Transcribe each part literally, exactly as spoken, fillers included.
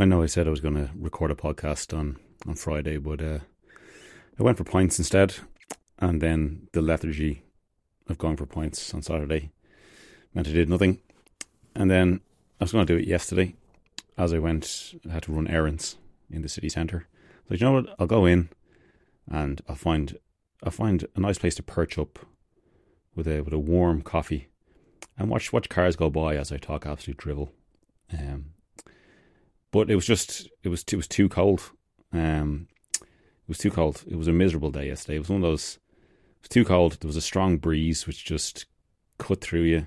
I know I said I was going to record a podcast on, on Friday, but uh, I went for pints instead. And then the lethargy of going for pints on Saturday meant I did nothing. And then I was going to do it yesterday. As I went, I had to run errands in the city centre. So, you know what? I'll go in and I'll find I'll find a nice place to perch up with a with a warm coffee and watch watch cars go by as I talk absolute drivel. Um, but it was just it was too, it was too cold. Um, it was too cold. It was a miserable day yesterday. It was one of those. It was too cold. There was a strong breeze which just cut through you, and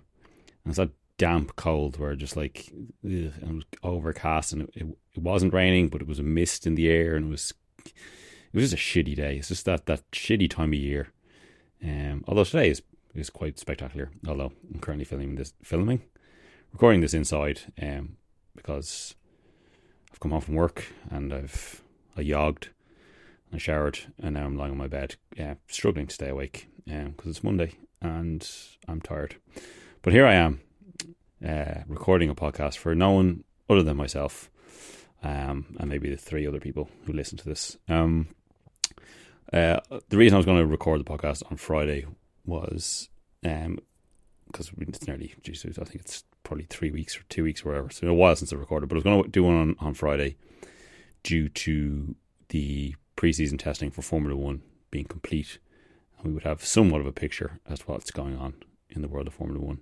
it's that damp cold where just like ugh, and it was overcast, and it, it, it wasn't raining, but it was a mist in the air, and it was it was just a shitty day. It's just that that shitty time of year. Um, although today is is quite spectacular. Although I'm currently filming this, filming, recording this inside, um, because I've come home from work and I've I yogged, and I showered, and now I'm lying on my bed, uh, struggling to stay awake, um, because it's Monday and I'm tired. But here I am. Uh, recording a podcast for no one other than myself, um, and maybe the three other people who listen to this. Um, uh, the reason I was going to record the podcast on Friday was um, because it's nearly, geez, I think it's probably three weeks or two weeks or whatever. So it's been a while since I recorded, but I was going to do one on, on Friday due to the pre-season testing for Formula One being complete, and we would have somewhat of a picture as to what's going on in the world of Formula One.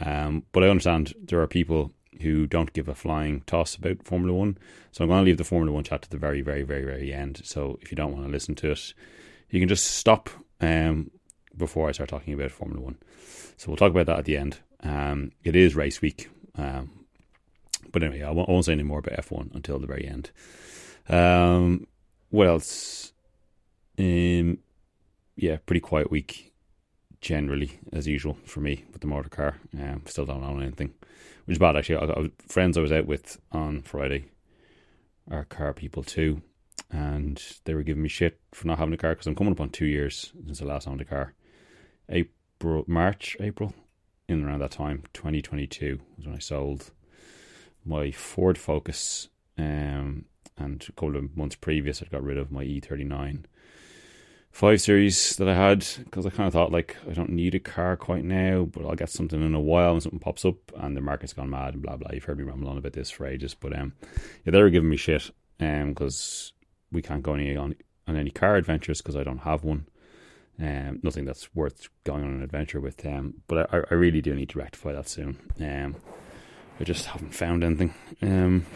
Um, but I understand there are people who don't give a flying toss about Formula One, so I'm going to leave the Formula One chat to the very, very, very, very end. So if you don't want to listen to it, you can just stop um, before I start talking about Formula One. So we'll talk about that at the end. Um, it is race week, um, but anyway, I won't, I won't say any more about F one until the very end. Um, what else? Um, yeah, pretty quiet week. Generally, as usual for me with the motor car, um, still don't own anything, which is bad actually. I got friends I was out with on Friday are car people too, and they were giving me shit for not having a car because I'm coming up on two years since I last owned a car. April, March, April, in and around that time, twenty twenty-two was when I sold my Ford Focus, um, and a couple of months previous I'd got rid of my E thirty-nine. Five series that I had because I kind of thought like I don't need a car quite now, but I'll get something in a while and something pops up and the market's gone mad and blah blah. You've heard me ramble on about this for ages, but um, yeah, they were giving me shit um because we can't go any, on on any car adventures because I don't have one. Um, nothing that's worth going on an adventure with. Um, but I, I really do need to rectify that soon. Um, I just haven't found anything. Um,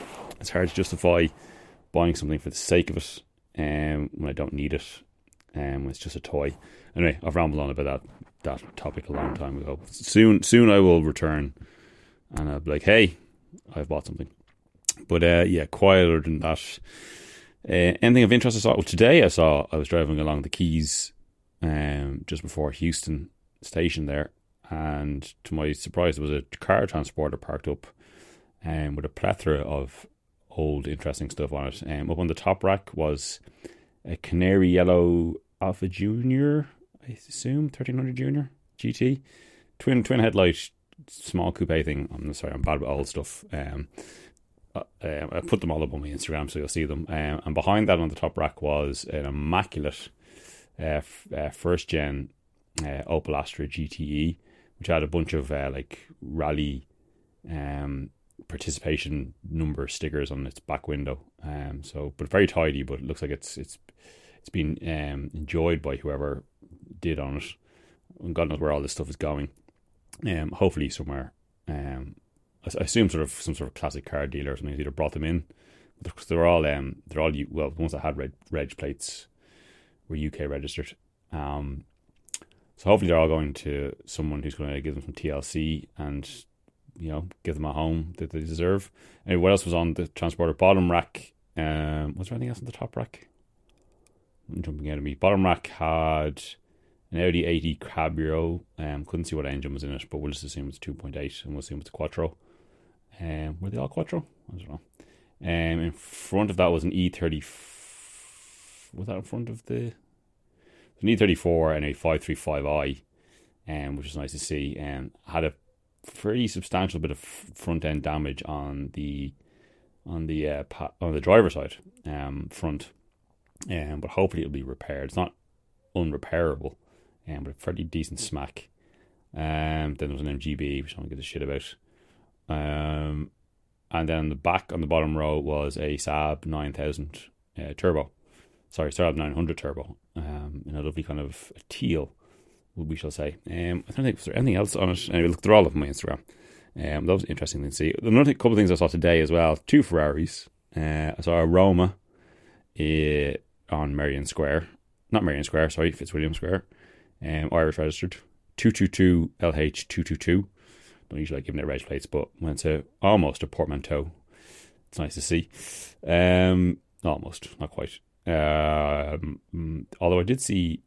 it's hard to justify buying something for the sake of it um when I don't need it. Um, it's just a toy. Anyway, I've rambled on about that that topic a long time ago. Soon, soon I will return, and I'll be like, "Hey, I've bought something." But uh, yeah, quieter than that. Uh, anything of interest I saw? Well, today I saw I was driving along the Keys, um, just before Houston Station there, and to my surprise, there was a car transporter parked up, um, with a plethora of old interesting stuff on it. Um, up on the top rack was a canary yellow Alfa Junior, I assume, thirteen hundred Junior G T, twin twin headlight, small coupe thing. I'm sorry, I'm bad with old stuff. Um, uh, uh, I put them all up on my Instagram, so you'll see them. Um, and behind that on the top rack was an immaculate uh, f- uh, first gen uh, Opel Astra G T E, which had a bunch of uh, like rally um, participation number stickers on its back window. Um, so, but very tidy. But it looks like it's it's it's been um, enjoyed by whoever did on it. And God knows where all this stuff is going. Um, hopefully somewhere. Um, I, I assume sort of some sort of classic car dealer or something has either brought them in, because they're all um they're all well the ones that had red reg plates were U K registered. Um, so hopefully they're all going to someone who's going to give them some T L C and, you know, give them a home that they deserve. Anyway, what else was on the transporter? Bottom rack. Um, was there anything else on the top rack? I'm jumping out of me. Bottom rack had an Audi eighty Cabrio. Um, couldn't see what engine was in it, but we'll just assume it's two point eight, and we'll assume it's quattro. Um, were they all quattro? I don't know. Um, in front of that was an E thirty. Was that in front of the an E thirty-four and a five thirty-five i, um, which was nice to see. Um, had a pretty substantial bit of front end damage on the on the uh, pa- on the driver's side um, front, um, but hopefully it'll be repaired. It's not unrepairable, um, but a pretty decent smack. Um, then there was an M G B, which I don't give a shit about. Um, and then the back on the bottom row was a Saab nine thousand uh, Turbo. Sorry, Saab nine hundred Turbo, um, in a lovely kind of teal, we shall say. Um, I don't think there's anything else on it. Anyway, look, they're all up on my Instagram. Um, that was interesting to see. Another couple of things I saw today as well. Two Ferraris. Uh, I saw a Roma uh, on Merrion Square. Not Merrion Square, sorry, Fitzwilliam Square. Um, Irish registered. two two two L H two two two. Don't usually like giving it reg plates, but when it's a, almost a portmanteau, it's nice to see. Um, almost, not quite. Um, although I did see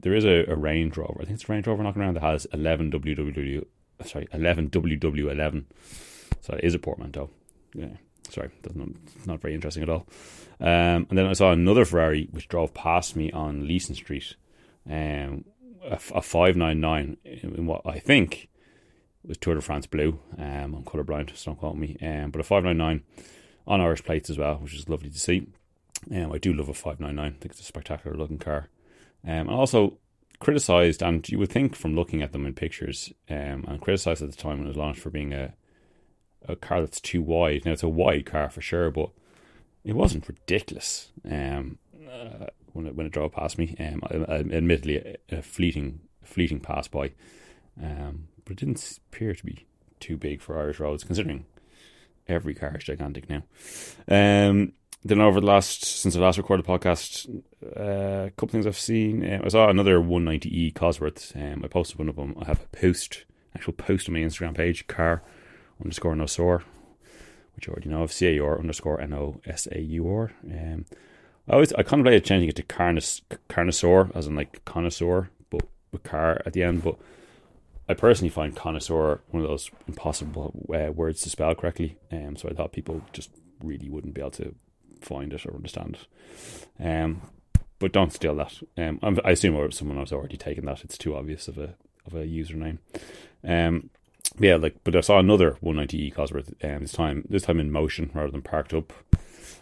there is a, a Range Rover, I think it's a Range Rover knocking around that has eleven W W W sorry eleven W W eleven, so it is a portmanteau. Yeah, sorry, that's not, not very interesting at all. Um, and then I saw another Ferrari which drove past me on Leeson Street, um, a, a five ninety-nine in what I think was Tour de France blue. um, I'm colourblind, so don't quote me, um, but a five ninety-nine on Irish plates as well, which is lovely to see. Um, I do love a five ninety-nine. I think it's a spectacular looking car. Um, and also criticised, and you would think from looking at them in pictures, um, and criticised at the time when it was launched for being a a car that's too wide. Now, it's a wide car for sure, but it wasn't ridiculous um, uh, when, it, when it drove past me. Um, I, I, admittedly, a, a fleeting fleeting pass by. Um, but it didn't appear to be too big for Irish roads, considering every car is gigantic now. Um Then over the last, since I last recorded the podcast, a uh, couple things I've seen. Um, I saw another one ninety E Cosworth. Um, I posted one of them. I have a post, actual post on my Instagram page, car underscore nosaur, which you already know of, C A R underscore N O S A U R. Um, I always, I contemplated changing it to Carnos, Carnosaur, as in like connoisseur, but with car at the end. But I personally find connoisseur one of those impossible uh, words to spell correctly. Um, so I thought people just really wouldn't be able to find it or understand it, um, but don't steal that. Um, I'm, I assume someone has already taken that. It's too obvious of a of a username. Um, yeah, like, but I saw another one ninety E Cosworth, um, this time this time in motion rather than parked up.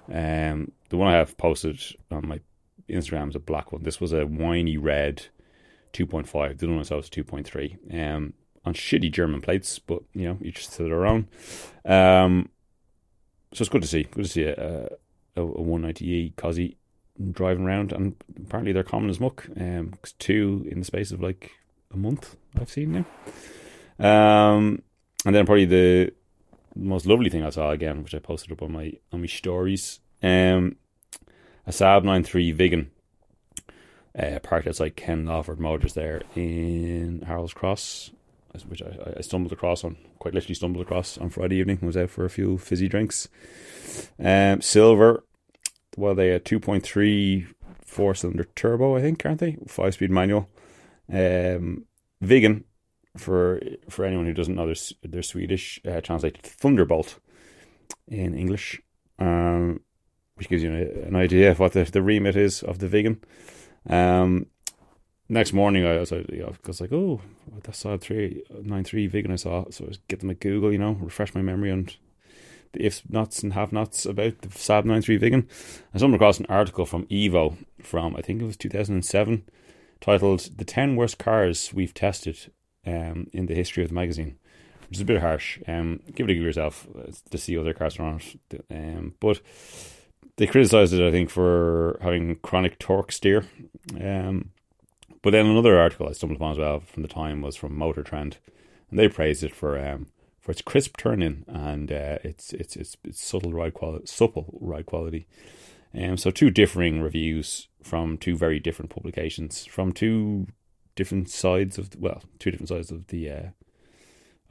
Um, the one I have posted on my Instagram is a black one. This was a winey red two point five. The one I saw was two point three. Um, on shitty German plates, but you know, each to their own. Um, so it's good to see. Good to see it. Uh, A one ninety E Cosy driving around, and apparently they're common as muck. Um, two in the space of like a month I've seen now. Um, and then probably the most lovely thing I saw again, which I posted up on my on my stories, um, a Saab nine three Viggen uh, parked outside Ken Lawford Motors there in Harold's Cross, which I, I stumbled across on, quite literally stumbled across on Friday evening. I was out for a few fizzy drinks. Um, silver, well, they are two point three four-cylinder turbo, I think, aren't they? Five-speed manual. Um, Viggen, for for anyone who doesn't know, they're, they're Swedish, uh, translated Thunderbolt in English, um, which gives you an, an idea of what the, the remit is of the Viggen. Um Next morning, I was, I was like, oh, that's a three ninety-three Viggen I saw. So I was get them at Google, you know, refresh my memory on the ifs, nots, and have-nots about the Saab nine three Viggen. I stumbled across an article from Evo from, I think it was two thousand seven, titled The ten Worst Cars We've Tested um, in the History of the Magazine, which is a bit harsh. Um, give it a go yourself to see other cars around. Um, but they criticised it, I think, for having chronic torque steer. Um But then another article I stumbled upon as well from the time was from Motor Trend, and they praised it for um, for its crisp turn-in and uh, its, its its its subtle ride quality, supple ride quality. Um, so two differing reviews from two very different publications, from two different sides of the, well, two different sides of the uh,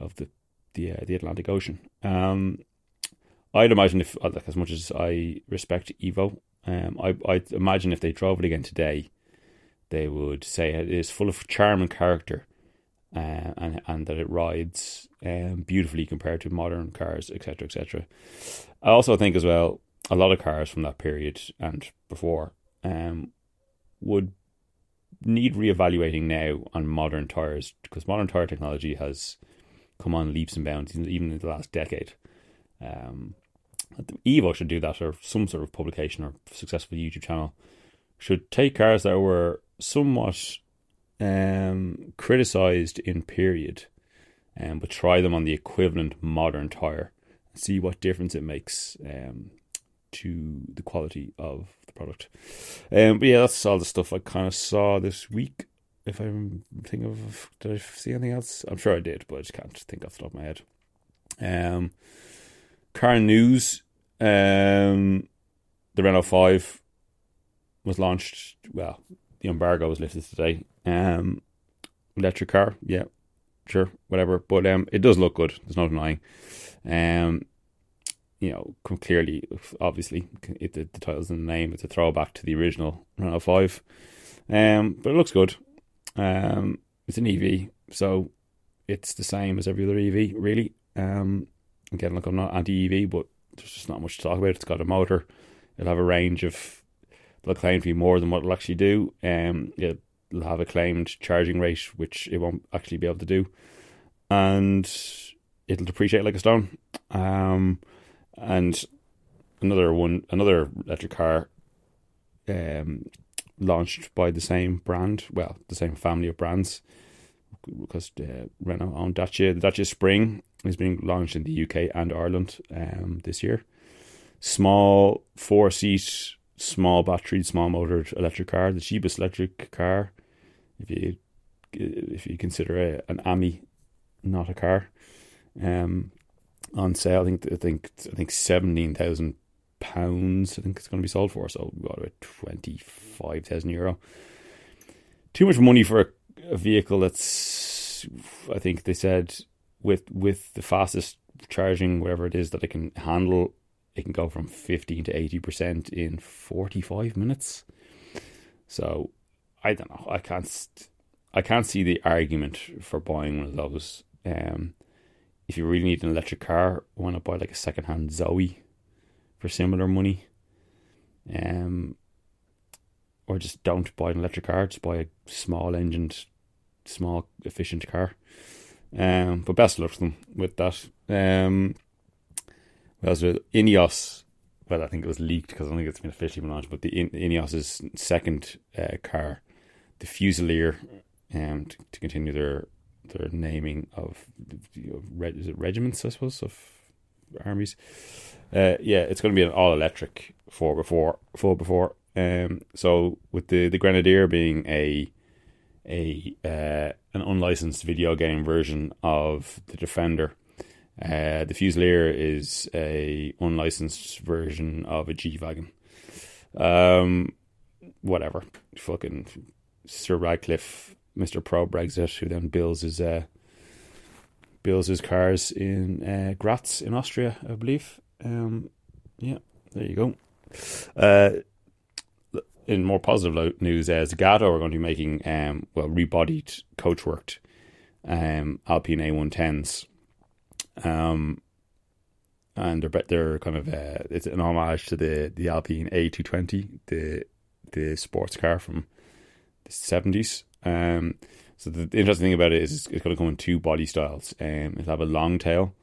of the the, uh, the Atlantic Ocean. Um, I'd imagine if, like, as much as I respect Evo, um, I I'd imagine if they drove it again today, they would say it is full of charm and character, uh, and and that it rides um, beautifully compared to modern cars, et cetera, et cetera. I also think as well, a lot of cars from that period and before um, would need reevaluating now on modern tyres, because modern tyre technology has come on leaps and bounds, even in the last decade. Um, Evo should do that, or some sort of publication or successful YouTube channel should take cars that were somewhat um, criticised in period, um, but try them on the equivalent modern tyre and see what difference it makes um, to the quality of the product. Um, but yeah, that's all the stuff I kind of saw this week. If I think of, did I see anything else? I'm sure I did, but I just can't think off the top of my head. Um, car news, um, the Renault five was launched. Well, the embargo was lifted today. Um, electric car, yeah, sure, whatever. But um, it does look good. There's no denying. Um, you know, clearly, obviously, it, the, the title's in the name. It's a throwback to the original Renault five. Um, but it looks good. Um, it's an E V, so it's the same as every other E V, really. Um, again, look, I'm not anti-E V, but there's just not much to talk about. It's got a motor. It'll have a range of, it'll claim to be more than what it'll actually do. Um, it'll have a claimed charging rate, which it won't actually be able to do. And it'll depreciate like a stone. Um, and another one, another electric car, um, launched by the same brand, well, the same family of brands, because uh, Renault owned Dacia. The Dacia Spring is being launched in the U K and Ireland um, this year. Small four-seat, small battery, small motored electric car, the cheapest electric car, if you if you consider a, an A M I not a car. Um, on sale, I think I think I think seventeen thousand. pounds I think it's going to be sold for, so we got about twenty-five thousand euro. Too much money for a, a vehicle that's, I think they said, with with the fastest charging, whatever it is that it can handle, it can go from fifteen to eighty percent in forty-five minutes. So I don't know, I can't I can't see the argument for buying one of those. Um, if you really need an electric car, why not buy like a second-hand Zoe for similar money, um, or just don't buy an electric car, just buy a small engined, small efficient car. Um, but best of luck to them with that. Um, well, so Ineos, well, I think it was leaked because I don't think it's been officially launched, but the Ineos's second uh, car, the Fusilier, um, to, to continue their their naming of, you know, reg- is it regiments, I suppose, of armies. Uh, yeah, it's going to be an all-electric four by four, four by four. Um, so with the, the Grenadier being a a uh, an unlicensed video game version of the Defender, uh, the Fusilier is a unlicensed version of a G-Wagon. Um, whatever, fucking Sir Radcliffe, Mister Pro Brexit, who then builds his uh, builds his cars in uh, Graz in Austria, I believe. Um, yeah, there you go. Uh, in more positive news, uh, Zagato are going to be making um, well, rebodied, coachworked um, Alpine A one tens, um, and they're they're kind of uh, it's an homage to the, the Alpine A two twenty, the the sports car from the seventies. Um, so the interesting thing about it is it's, it's going to come in two body styles. Um, it'll have a long tail,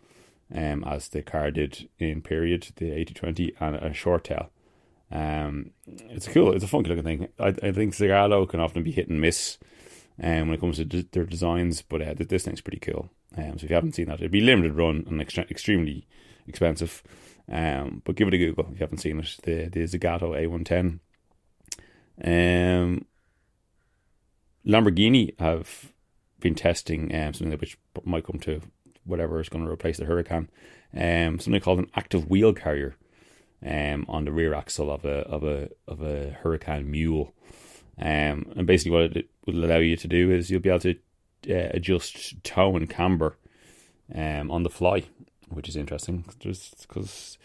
Um, as the car did in period, the eighty twenty, and a short tail. Um, it's cool. It's a funky looking thing. I, I think Zagato can often be hit and miss um, when it comes to d- their designs, but uh, this thing's pretty cool. Um, so if you haven't seen that, it'd be limited run and ex- extremely expensive. Um, but give it a Google if you haven't seen it. The the Zagato A one ten. Um, Lamborghini have been testing um, something that which might come to whatever is going to replace the Huracan, um, something called an active wheel carrier, um, on the rear axle of a of a of a Huracan Mule, um, and basically what it will allow you to do is you'll be able to uh, adjust toe and camber, um, on the fly, which is interesting, just because,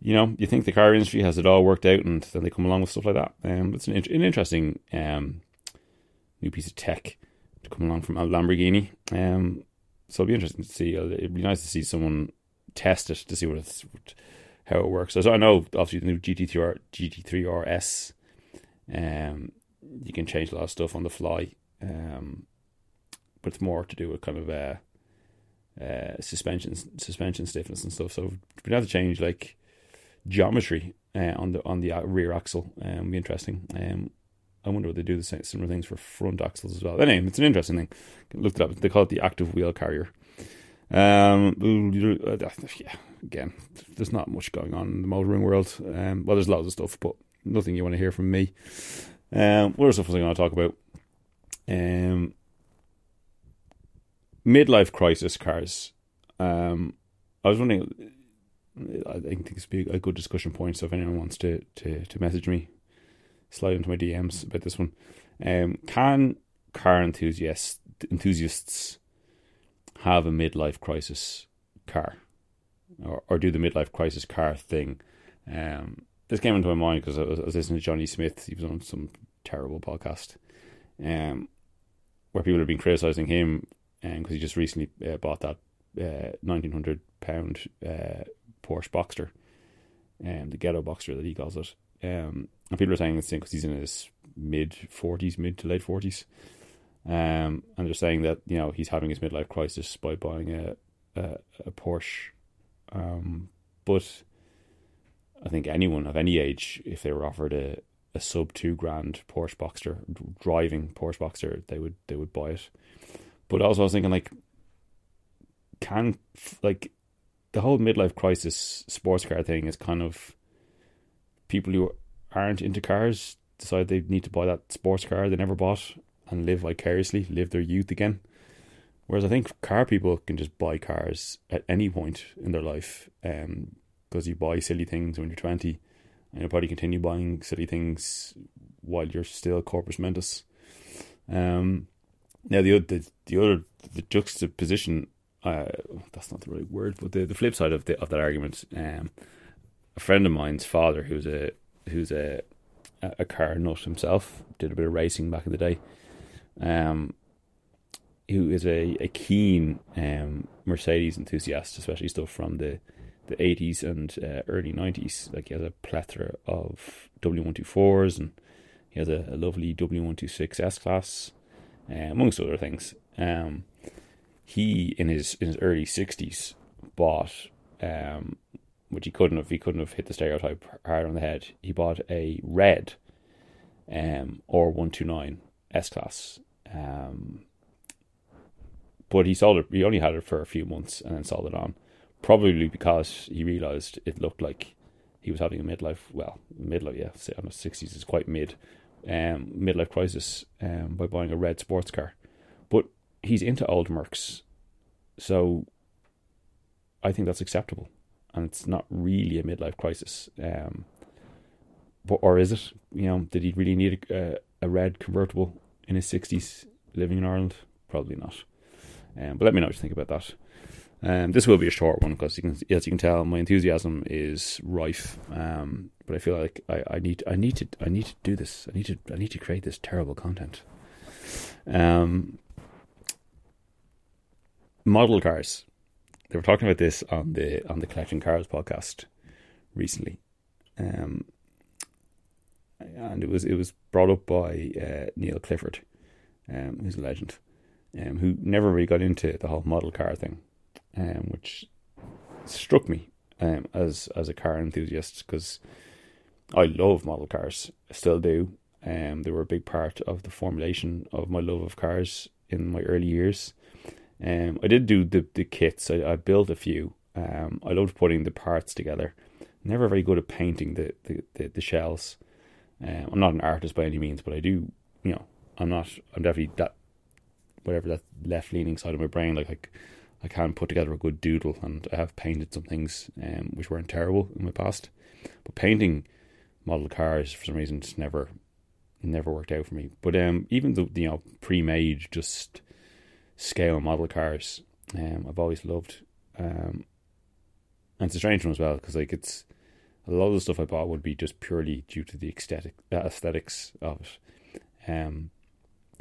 you know, you think the car industry has it all worked out, and then they come along with stuff like that. Um, it's an, an interesting um new piece of tech to come along from Lamborghini. Um. So it'd be interesting to see. It'd be nice to see someone test it to see what it's, how it works. So I know obviously the new G T three R S, um, you can change a lot of stuff on the fly, um, but it's more to do with kind of uh, uh suspension suspension stiffness and stuff. So it'd be nice to change like geometry uh, on the on the rear axle. Um, be interesting. Um, I wonder what they do the same similar things for front axles as well. Anyway, it's an interesting thing. Look it up. They call it the active wheel carrier. Um, yeah, again, there's not much going on in the motoring world. Um, well, there's loads of stuff, but nothing you want to hear from me. Um, what else was I going to talk about? Um, midlife crisis cars. Um, I was wondering. I think this would be a good discussion point. So if anyone wants to to, to message me, slide into my D Ms about this one. Um, can car enthusiasts enthusiasts have a midlife crisis car, or or do the midlife crisis car thing? Um, this came into my mind because I, I was listening to Johnny Smith. He was on some terrible podcast, um, where people have been criticising him, and um, because he just recently uh, bought that uh, nineteen hundred pound uh, Porsche Boxster, and um, the ghetto Boxster that he calls it. Um, and people are saying this thing because he's in his mid forties, mid to late forties. Um, and they're saying that, you know, he's having his midlife crisis by buying a a, a Porsche. Um, but I think anyone of any age, if they were offered a, a sub two grand Porsche Boxster, driving Porsche Boxster, they would they would buy it. But also I was thinking, like, can, like, the whole midlife crisis sports car thing is kind of people who aren't into cars decide they need to buy that sports car they never bought and live vicariously, live their youth again. Whereas I think car people can just buy cars at any point in their life, um, because you buy silly things when you're twenty, and you'll probably continue buying silly things while you're still corpus mentis. Um, now the the the other the juxtaposition, uh, that's not the right word, but the, the flip side of the of that argument, um, a friend of mine's father, who's a who's a a car nut himself, did a bit of racing back in the day, um, who is a, a keen um, Mercedes enthusiast, especially stuff from the, the eighties and uh, early nineties. Like, he has a plethora of W one twenty-fours, and he has a, a lovely W one twenty-six S-Class, uh, amongst other things. Um, he, in his in his early sixties, bought... Um, which he couldn't have, he couldn't have hit the stereotype hard on the head. He bought a red um, or one twenty-nine S-Class. Um, but he sold it, he only had it for a few months and then sold it on. Probably because he realised it looked like he was having a midlife, well, midlife, yeah, say on the sixties is quite mid, um, midlife crisis um, by buying a red sports car. But he's into old Mercs, so I think that's acceptable. And it's not really a midlife crisis, um, but or is it? You know, did he really need a, a, a red convertible in his sixties living in Ireland? Probably not. Um, but let me know what you think about that. Um, this will be a short one because, you can, as you can tell, my enthusiasm is rife. Um, but I feel like I, I need, I need to, I need to do this. I need to, I need to create this terrible content. Um, model cars. They were talking about this on the on the Collecting Cars podcast recently, um, and it was it was brought up by uh, Neil Clifford, um, who's a legend, um, who never really got into the whole model car thing, um, which struck me um, as as a car enthusiast, because I love model cars, I still do. Um, they were a big part of the formulation of my love of cars in my early years. Um, I did do the, the kits. I, I built a few. Um, I loved putting the parts together. Never very good at painting the, the, the, the shells. Um, I'm not an artist by any means, but I do, you know, I'm not, I'm definitely that, whatever that left-leaning side of my brain, like, like I can put together a good doodle, and I have painted some things um, which weren't terrible in my past. But painting model cars, for some reason, just never, never worked out for me. But um, even the, you know, pre-made, just... scale model cars, um, I've always loved, um, and it's a strange one as well, because like it's a lot of the stuff I bought would be just purely due to the aesthetic aesthetics of it. Um,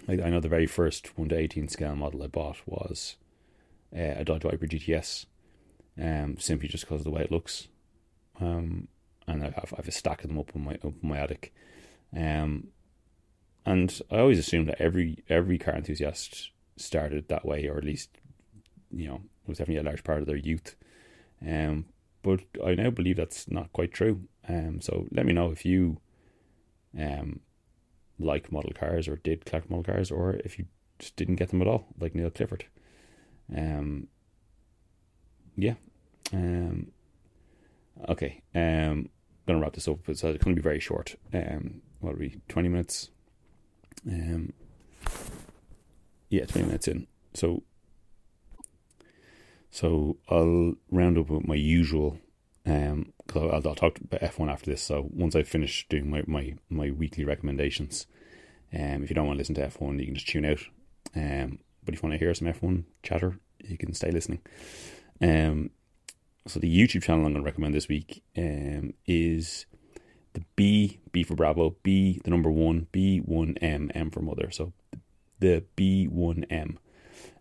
like I know the very first one to eighteen scale model I bought was uh, a Dodge Viper G T S, um, simply just because of the way it looks, um, and I have I have a stack of them up in my up in my attic, um, and I always assumed that every every car enthusiast started that way, or at least, you know, it was definitely a large part of their youth. Um, but I now believe that's not quite true. Um, so let me know if you um like model cars or did collect model cars, or if you just didn't get them at all, like Neil Clifford. Um, yeah. Um, okay. Um, gonna wrap this up. So it's gonna be very short. Um, what are we? Twenty minutes. Um, yeah, twenty minutes in. So, so I'll round up with my usual. Um, cause I'll, I'll talk about F one after this. So once I finish doing my, my, my weekly recommendations, um, if you don't want to listen to F one, you can just tune out. Um, but if you want to hear some F one chatter, you can stay listening. Um, so the YouTube channel I'm going to recommend this week, um, is the B, B for Bravo, B, the number one, B one M, M for mother. So the B one M.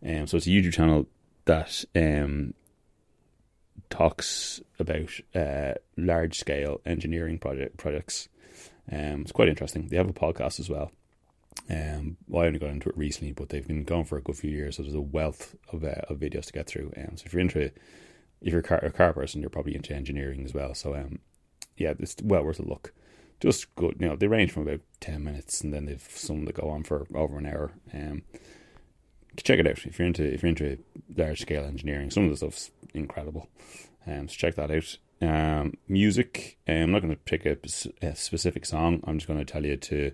Um, so it's a YouTube channel that, um, talks about uh, large-scale engineering project projects. Um, it's quite interesting. They have a podcast as well. Um, well, I only got into it recently, but they've been going for a good few years, so there's a wealth of, uh, of videos to get through. Um, so if you're into, if you're a car, a car person, you're probably into engineering as well. So um, yeah, it's well worth a look. Just good, you know, they range from about ten minutes, and then they've some that go on for over an hour. Um, check it out if you're into if you're into large scale engineering. Some of the stuff's incredible, um, so check that out. Um, music. Um, I'm not going to pick a, a specific song. I'm just going to tell you to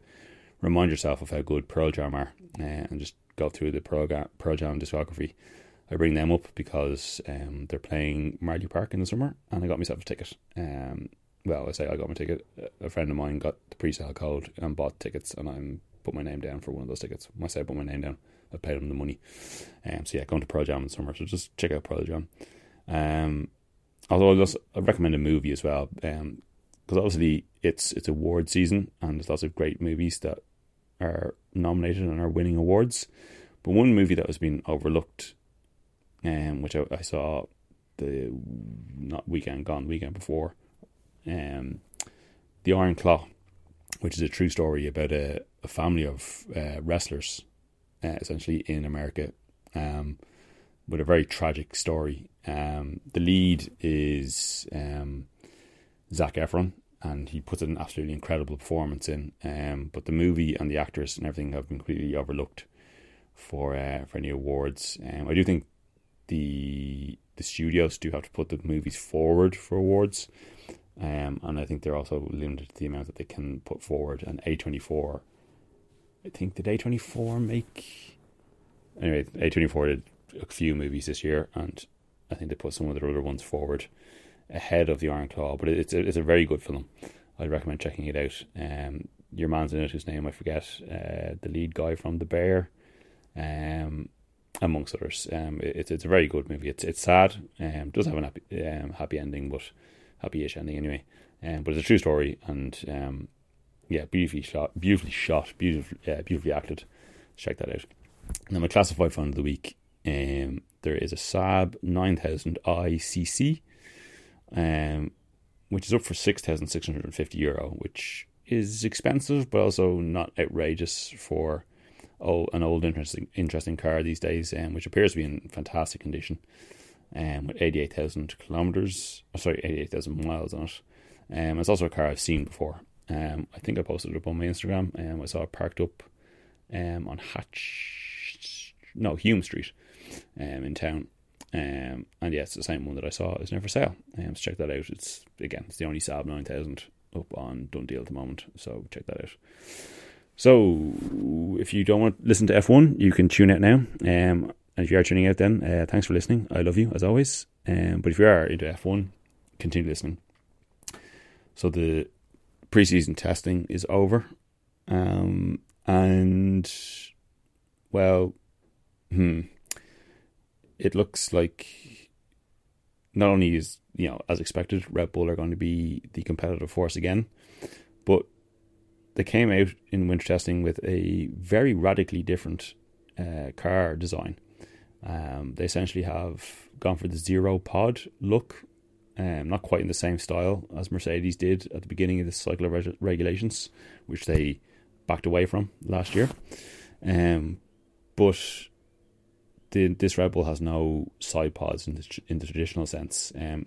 remind yourself of how good Pearl Jam are, uh, and just go through the Pearl, Ga- Pearl Jam discography. I bring them up because um, they're playing Marley Park in the summer, and I got myself a ticket. Um, well, I say I got my ticket. A friend of mine got the pre-sale code and bought tickets, and I'm put my name down for one of those tickets. When I say I put my name down, I paid them the money. Um, so yeah, going to Pearl Jam in the summer. So just check out Pearl Jam. Um, although I just I recommend a movie as well, because um, obviously it's it's award season, and there's lots of great movies that are nominated and are winning awards. But one movie that has been overlooked, um, which I, I saw the not weekend gone weekend before, um, The Iron Claw, which is a true story about a, a family of uh, wrestlers, uh, essentially in America, um, with a very tragic story. Um, the lead is um, Zac Efron, and he puts an absolutely incredible performance in. Um, but the movie and the actress and everything have been completely overlooked for uh, for any awards. Um, I do think the the studios do have to put the movies forward for awards, um, and I think they're also limited to the amount that they can put forward. And A twenty-four, I think did A twenty-four make anyway? A twenty-four did a few movies this year, and I think they put some of their other ones forward ahead of The Iron Claw, but it's a, it's a very good film. I'd recommend checking it out. Um, your man's in it, whose name I forget, uh, the lead guy from The Bear, um, amongst others. Um, it, it's it's a very good movie. It's it's sad. Um, does have an happy um, happy ending, but happy-ish ending anyway. Um, but it's a true story, and um, yeah, beautifully shot, beautifully shot, beautifully uh, beautifully acted. Check that out. Now my classified find of the week. Um, there is a Saab nine thousand I C C, um, which is up for six thousand six hundred fifty euro, which is expensive, but also not outrageous for oh, an old interesting interesting car these days, um, which appears to be in fantastic condition, um, with eighty-eight thousand kilometers, oh, sorry, eighty-eight thousand miles on it. Um, it's also a car I've seen before. Um, I think I posted it up on my Instagram, and um, I saw it parked up, um, on Hatch, no Hume Street. Um, in town, um, and yeah, it's the same one that I saw is now for sale. Um, so check that out. It's again, it's the only Saab nine thousand up on Dundee at the moment, so check that out. So if you don't want to listen to F one, you can tune out now. Um, and if you are tuning out, then uh, thanks for listening. I love you as always. Um, but if you are into F one, continue listening. So the preseason testing is over, um, and well, hmm. It looks like not only is, you know, as expected, Red Bull are going to be the competitive force again, but they came out in winter testing with a very radically different uh, car design. Um, they essentially have gone for the zero pod look, um, not quite in the same style as Mercedes did at the beginning of the cycle of reg- regulations, which they backed away from last year. Um, but... The, this Red Bull has no side pods in the, in the traditional sense. Um,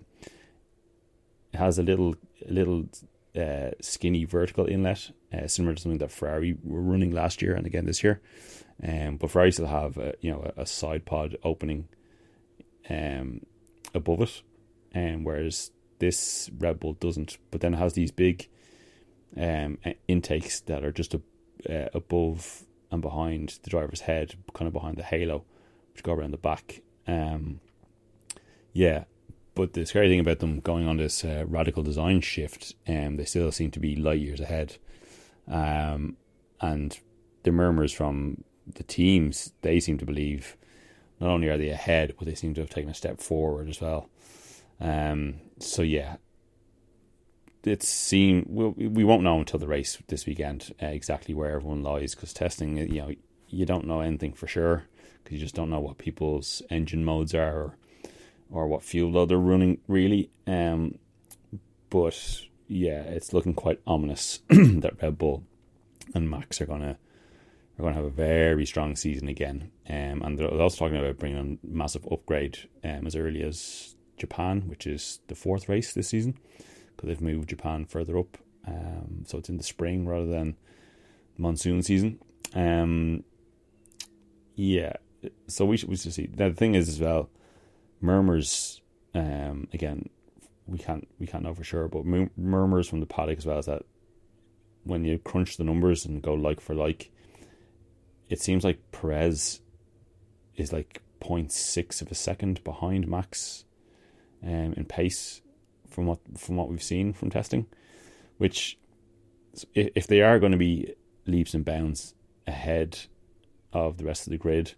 It has a little a little uh, skinny vertical inlet, uh, similar to something that Ferrari were running last year and again this year. Um, but Ferrari still have a, you know a, a side pod opening um, above it, and um, whereas this Red Bull doesn't. But then it has these big um, intakes that are just a, uh, above and behind the driver's head, kind of behind the halo, which go around the back. Um, yeah, but the scary thing about them going on this uh, radical design shift, um, they still seem to be light years ahead. Um, and the murmurs from the teams, they seem to believe not only are they ahead, but they seem to have taken a step forward as well. Um, so yeah, it's seen. We'll, we won't know until the race this weekend uh, exactly where everyone lies, because testing, you know, you don't know anything for sure, because you just don't know what people's engine modes are, or, or what fuel load they're running really. Um, but yeah, it's looking quite ominous that Red Bull and Max are gonna are gonna have a very strong season again. Um, and they're also talking about bringing on massive upgrade um, as early as Japan, which is the fourth race this season, because they've moved Japan further up, um, so it's in the spring rather than monsoon season. Um, yeah, so we should, we should see. Now the thing is as well, murmurs um, again we can't we can't know for sure, but murmurs from the paddock as well is that when you crunch the numbers and go like for like, it seems like Perez is like zero point six of a second behind Max Um, in pace from what from what we've seen from testing, which if they are going to be leaps and bounds ahead of the rest of the grid,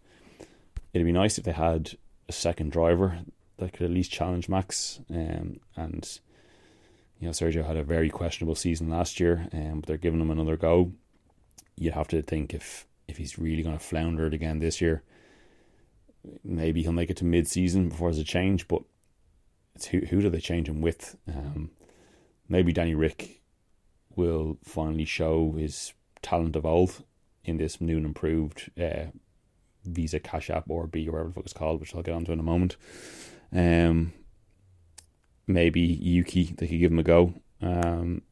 it'd be nice if they had a second driver that could at least challenge Max. Um, and you know, Sergio had a very questionable season last year, and um, they're giving him another go. You'd have to think if if he's really going to flounder it again this year, maybe he'll make it to mid-season before there's a change, but Who who do they change him with? Um, maybe Danny Rick will finally show his talent of old in this new and improved uh, Visa Cash App or B, or whatever the fuck it's called, which I'll get onto in a moment. Um, maybe Yuki, they could give him a go. Um,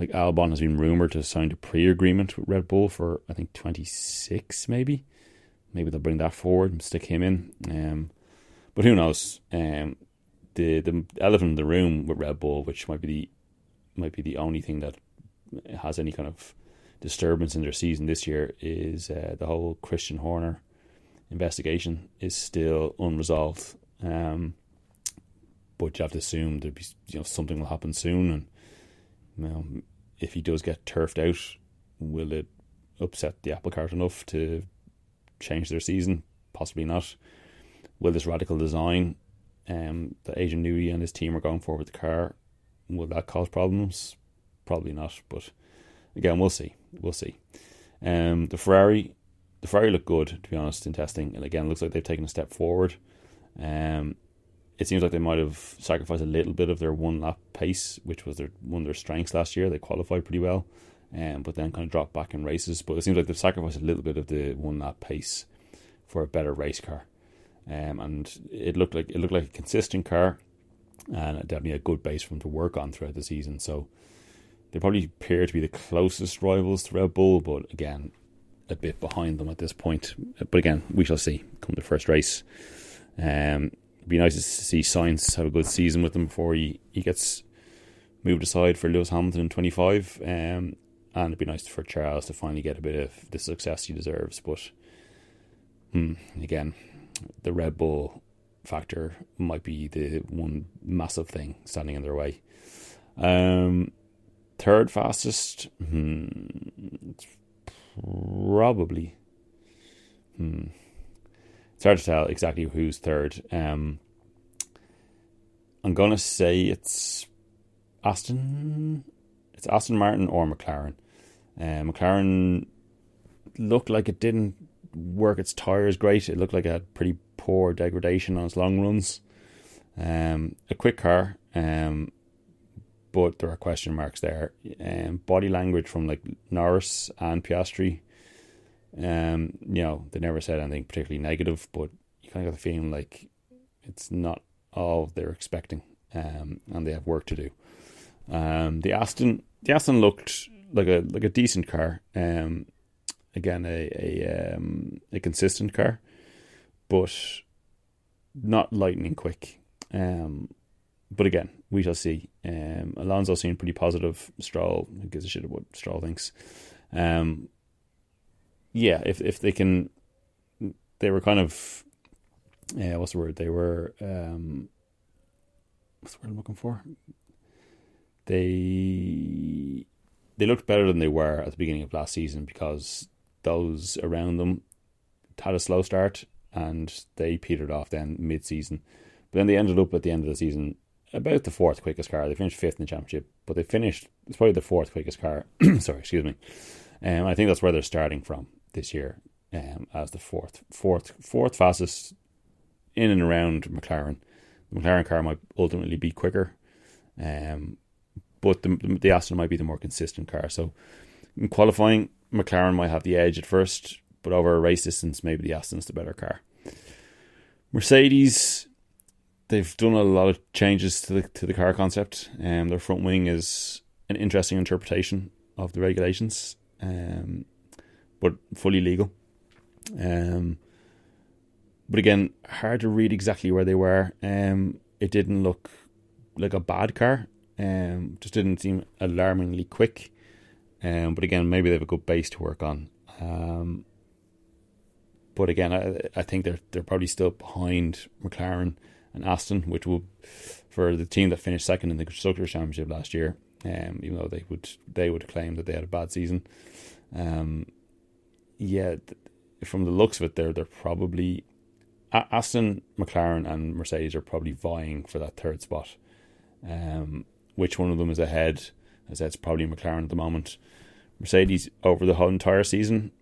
like Albon has been rumoured to have signed a pre-agreement with Red Bull for, I think, twenty-six maybe. Maybe they'll bring that forward and stick him in. Um, but who knows? Um, The, the elephant in the room with Red Bull, which might be the might be the only thing that has any kind of disturbance in their season this year, is uh, the whole Christian Horner investigation is still unresolved. Um, but you have to assume there'll be, you know, something will happen soon, and you know, if he does get turfed out, will it upset the apple cart enough to change their season? Possibly not. Will this radical design Um, that Adrian Newey and his team are going for with the car, will that cause problems? Probably not, but again, we'll see. We'll see. Um, the Ferrari, the Ferrari looked good, to be honest, in testing, and again, it looks like they've taken a step forward. Um, it seems like they might have sacrificed a little bit of their one lap pace, which was their one of their strengths last year. They qualified pretty well, um, but then kind of dropped back in races. But it seems like they've sacrificed a little bit of the one lap pace for a better race car. Um, and it looked like it looked like a consistent car, and definitely a good base for them to work on throughout the season. So they probably appear to be the closest rivals to Red Bull, but again, a bit behind them at this point. But again, we shall see come the first race. Um, it'd be nice to see Sainz have a good season with them before he, he gets moved aside for Lewis Hamilton in twenty-five. Um, and it'd be nice for Charles to finally get a bit of the success he deserves. But hmm, again, the Red Bull factor might be the one massive thing standing in their way. Um, third fastest, hmm, probably. Hmm. It's hard to tell exactly who's third. Um, I'm going to say it's Aston. It's Aston Martin or McLaren. Uh, McLaren looked like it didn't work its tyres great. It looked like it had pretty poor degradation on its long runs. Um, a quick car, um, but there are question marks there. Um, body language from like Norris and Piastri. Um, you know, they never said anything particularly negative, but you kind of got the feeling like it's not all they're expecting. um, and they have work to do. Um, the Aston, the Aston looked like a like a decent car. Um, again, a a um, a consistent car, but not lightning quick. Um, but again, we shall see. Um, Alonso seemed pretty positive. Stroll, who gives a shit about what Stroll thinks. Um, yeah, if if they can, they were kind of, yeah, what's the word? They were, um, what's the word I'm looking for? They they looked better than they were at the beginning of last season because those around them had a slow start and they petered off then mid-season. But then they ended up at the end of the season about the fourth quickest car. They finished fifth in the championship, but they finished, it's probably the fourth quickest car. Sorry, excuse me. And um, I think that's where they're starting from this year, um, as the fourth, fourth, fourth fastest in and around McLaren. The McLaren car might ultimately be quicker. Um, But the, the Aston might be the more consistent car. So in qualifying, McLaren might have the edge at first, but over a race distance, maybe the Aston's the better car. Mercedes, they've done a lot of changes to the to the car concept. Um, their front wing is an interesting interpretation of the regulations, um, but fully legal. Um, but again, hard to read exactly where they were. Um, it didn't look like a bad car. Um, just didn't seem alarmingly quick, um, but again, maybe they have a good base to work on. Um, but again, I, I think they're they're probably still behind McLaren and Aston, which will, for the team that finished second in the Constructors' Championship last year, um, even though they would they would claim that they had a bad season. Um, yeah, from the looks of it, they're they're probably Aston, McLaren, and Mercedes are probably vying for that third spot. Um. Which one of them is ahead? As that's probably McLaren at the moment. Mercedes over the whole entire season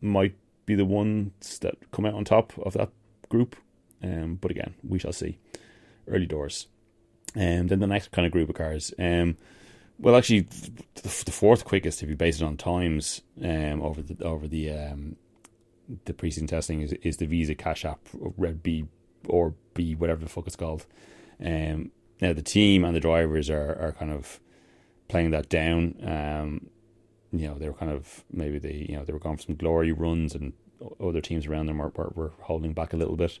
might be the ones that come out on top of that group. Um, but again, we shall see. Early doors. And um, then the next kind of group of cars. Um, well, actually, the, the fourth quickest, if you base it on times, um, over the over the um, the pre-season testing is is the Visa Cash App or Red B or B, whatever the fuck it's called. Um. Now, the team and the drivers are, are kind of playing that down. Um, you know, they were kind of, maybe they, you know, they were going for some glory runs and other teams around them were, were, were holding back a little bit.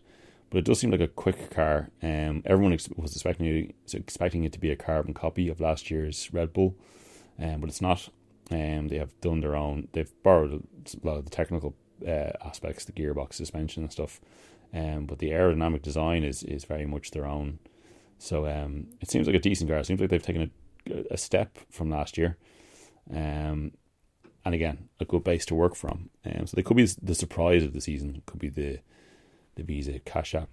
But it does seem like a quick car. Um, everyone ex- was expecting it, expecting it to be a carbon copy of last year's Red Bull, um, but it's not. Um, they have done their own, they've borrowed a lot of the technical uh, aspects, the gearbox, suspension and stuff. Um, but the aerodynamic design is, is very much their own. So um, it seems like a decent car. It seems like they've taken a, a step from last year. Um, and again, a good base to work from. Um, so they could be the surprise of the season. It could be the the Visa Cash App,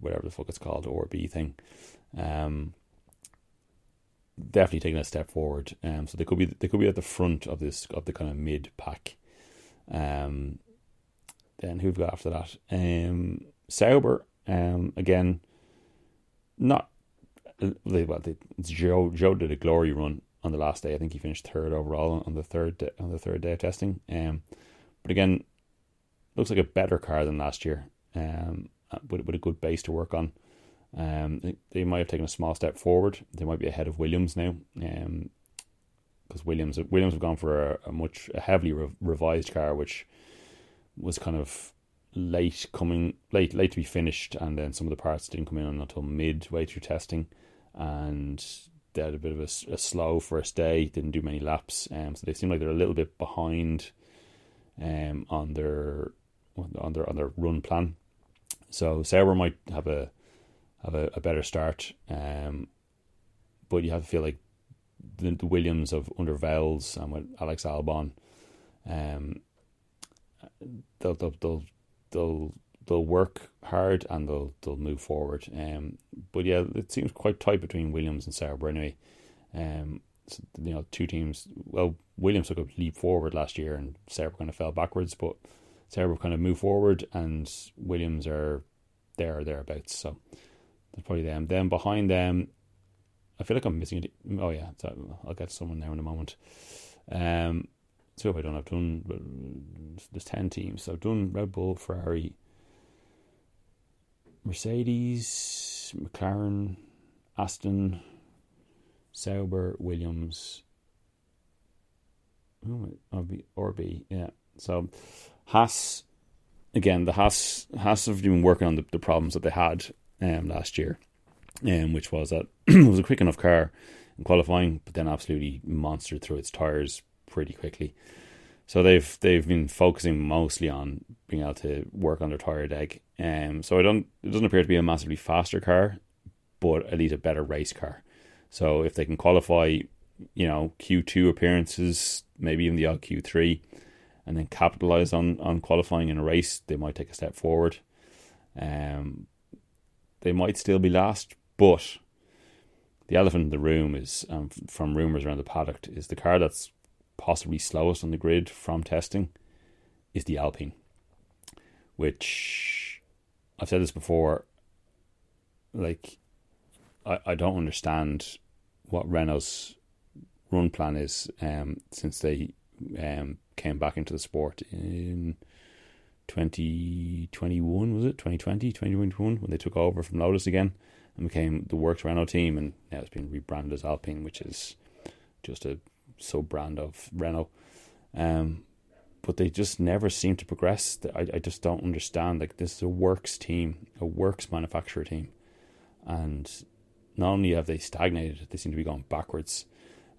whatever the fuck it's called, or B thing. Um, definitely taking a step forward. Um, so they could be they could be at the front of this of the kind of mid pack. Um, then who've got after that? Um, Sauber. Um, again. Not well. They, Joe Joe did a glory run on the last day. I think he finished third overall on the third day, on the third day of testing. Um, but again, looks like a better car than last year. Um, with with a good base to work on. Um, they, they might have taken a small step forward. They might be ahead of Williams now. Um, because Williams Williams have gone for a, a much a heavily re- revised car, which was kind of. Late coming, late late to be finished, and then some of the parts didn't come in until midway through testing, and they had a bit of a, a slow first day. Didn't do many laps, um, so they seem like they're a little bit behind, um, on their on their on their run plan. So Sauber might have a have a, a better start, um, but you have to feel like the, the Williams of under Vels and with Alex Albon, um, they'll they'll. they'll They'll they'll work hard and they'll they'll move forward. Um, but yeah, it seems quite tight between Williams and Sauber anyway. Um, so, you know, two teams. Well, Williams took a leap forward last year, and Sauber kind of fell backwards. But Sauber kind of moved forward, and Williams are there or thereabouts. So that's probably them. Then behind them, I feel like I'm missing it. Oh yeah, so I'll get someone now in a moment. Um. So if I don't have done, there's ten teams. So I've done Red Bull, Ferrari, Mercedes, McLaren, Aston, Sauber, Williams, oh, R B, yeah. So Haas, again, the Haas, Haas have been working on the, the problems that they had um, last year, um, which was that it was a quick enough car in qualifying, but then absolutely monstered through its tyres pretty quickly. So they've they've been focusing mostly on being able to work on their tyre deck. Um, so I don't it doesn't appear to be a massively faster car, but at least a better race car. So if they can qualify, you know, Q two appearances, maybe even the odd Q three, and then capitalise on, on qualifying in a race, they might take a step forward. Um, they might still be last, but the elephant in the room is, um, from rumours around the paddock, is the car that's possibly slowest on the grid from testing is the Alpine, which I've said this before, like, I, I don't understand what Renault's run plan is um, since they um, came back into the sport in twenty twenty-one, was it? twenty twenty, twenty twenty-one, when they took over from Lotus again and became the Works Renault team, and now it's been rebranded as Alpine, which is just a sub-brand of Renault. Um, but they just never seem to progress. I, I just don't understand. Like, this is a works team, a works manufacturer team, and not only have they stagnated, they seem to be going backwards.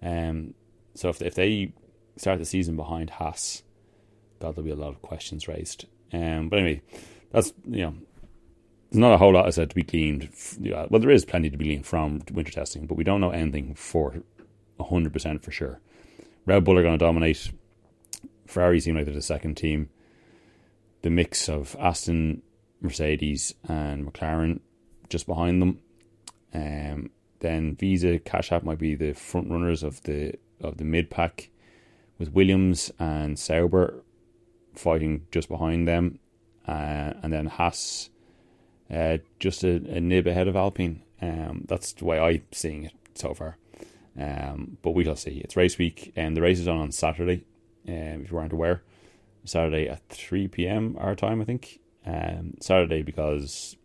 Um, so if, if they start the season behind Haas, God, there'll be a lot of questions raised. Um, but anyway, that's, you know, there's not a whole lot, I said, to be gleaned. Well, there is plenty to be gleaned from winter testing, but we don't know anything for one hundred percent for sure. Red Bull are going to dominate. Ferrari seem like they're the second team. The mix of Aston, Mercedes and McLaren just behind them. Um, then Visa, Cash App might be the front runners of the of the mid pack, with Williams and Sauber fighting just behind them, uh, and then Haas uh, just a, a nib ahead of Alpine. Um, that's the way I'm seeing it so far. Um, but we shall see. It's race week, and the race is on on Saturday. Um, if you weren't aware, Saturday at three p.m. our time, I think. Um, Saturday because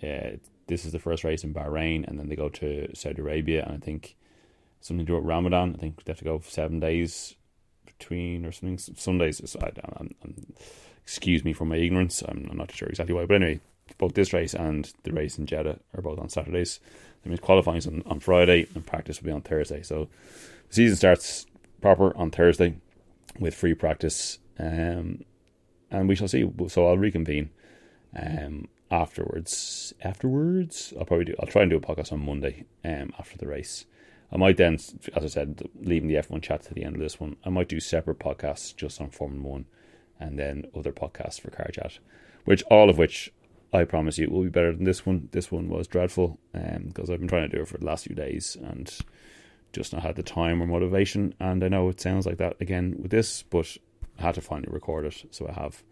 uh, this is the first race in Bahrain, and then they go to Saudi Arabia, and I think something to do with Ramadan. I think they have to go seven days between or something. Some days, I don't, I'm, I'm, excuse me for my ignorance. I'm, I'm not sure exactly why, but anyway, both this race and the race in Jeddah are both on Saturdays. That means qualifying is on, on Friday, and practice will be on Thursday. So the season starts proper on Thursday with free practice, um, and we shall see. So I'll reconvene um, afterwards. Afterwards, I'll probably do. I'll try and do a podcast on Monday um, after the race. I might then, as I said, leaving the F one chat to the end of this one, I might do separate podcasts just on Formula One, and then other podcasts for Car Chat, which all of which, I promise you, it will be better than this one. This one was dreadful because um, I've been trying to do it for the last few days and just not had the time or motivation. And I know it sounds like that again with this, but I had to finally record it. So I have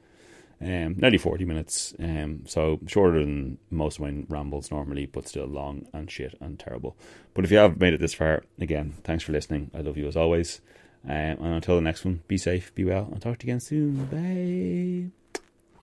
um, nearly forty minutes. Um, so shorter than most of my rambles normally, but still long and shit and terrible. But if you have made it this far, again, thanks for listening. I love you as always. Um, and until the next one, be safe, be well, and talk to you again soon. Bye.